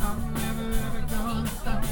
I'm never, ever gonna stop.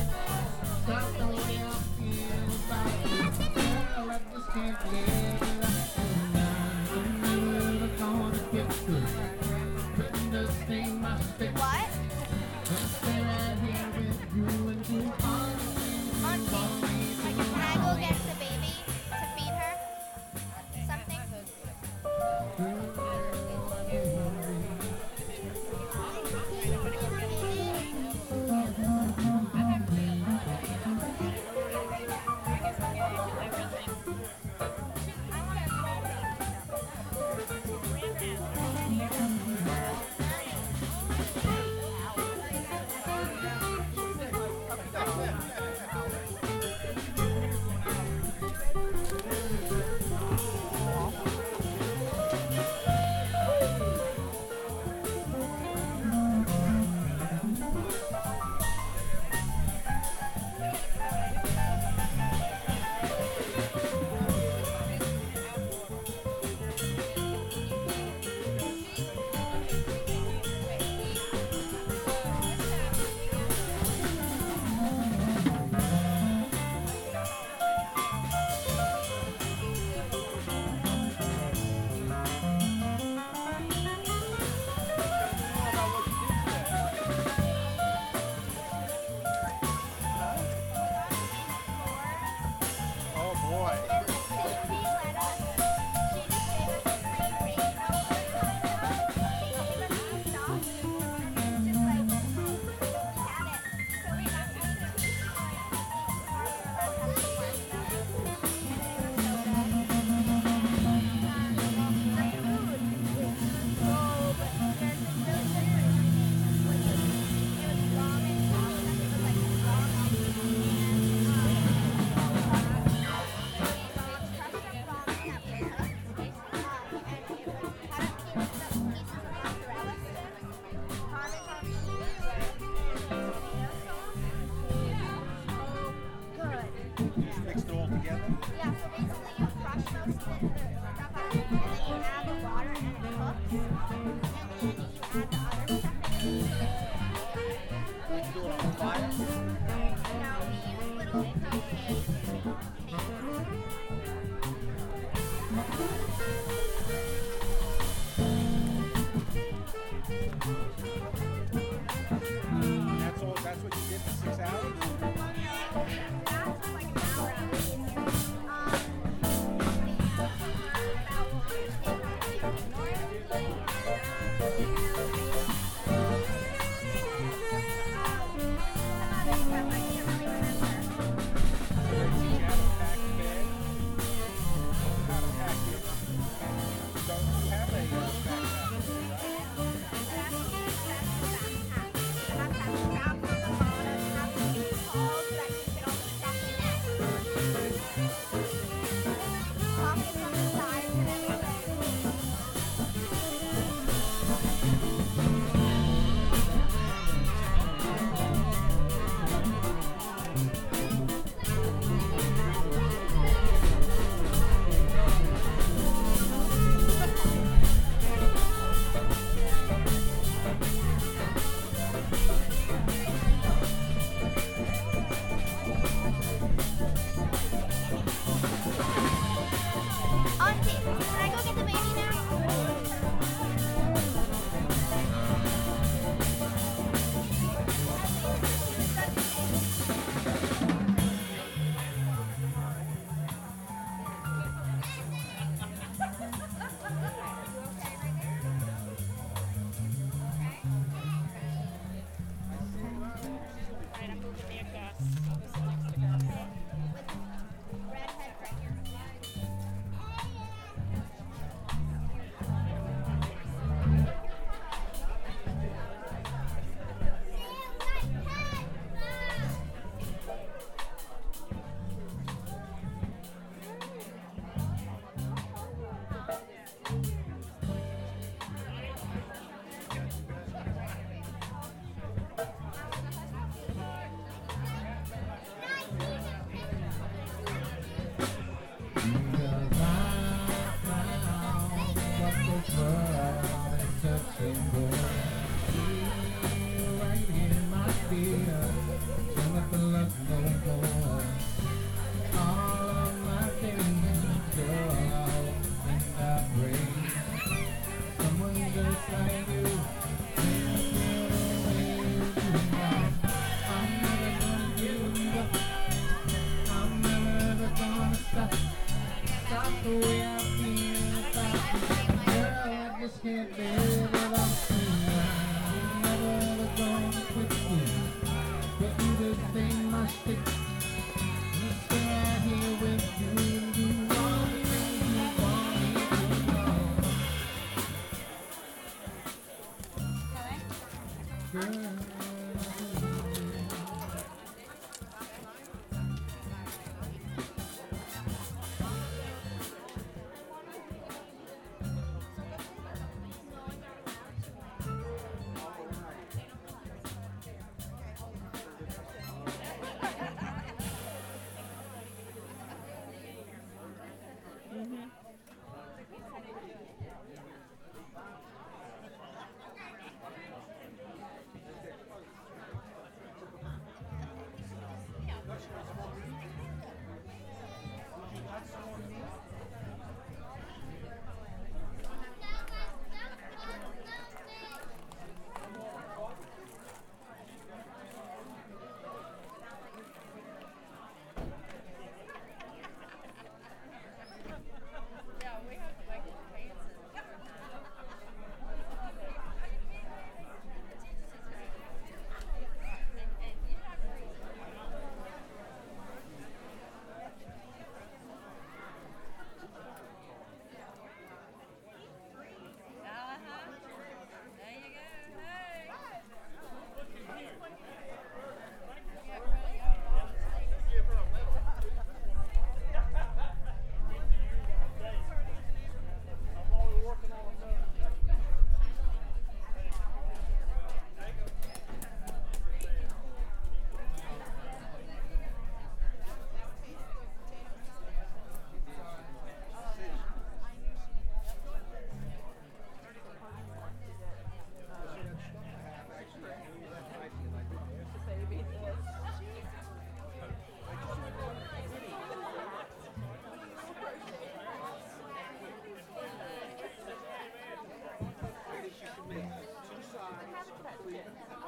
water and it cooks, and then you add the other stuff in it. Like do it on the fire? No, we use little croquettes. That's what you did for 6 hours?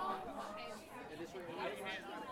And this way.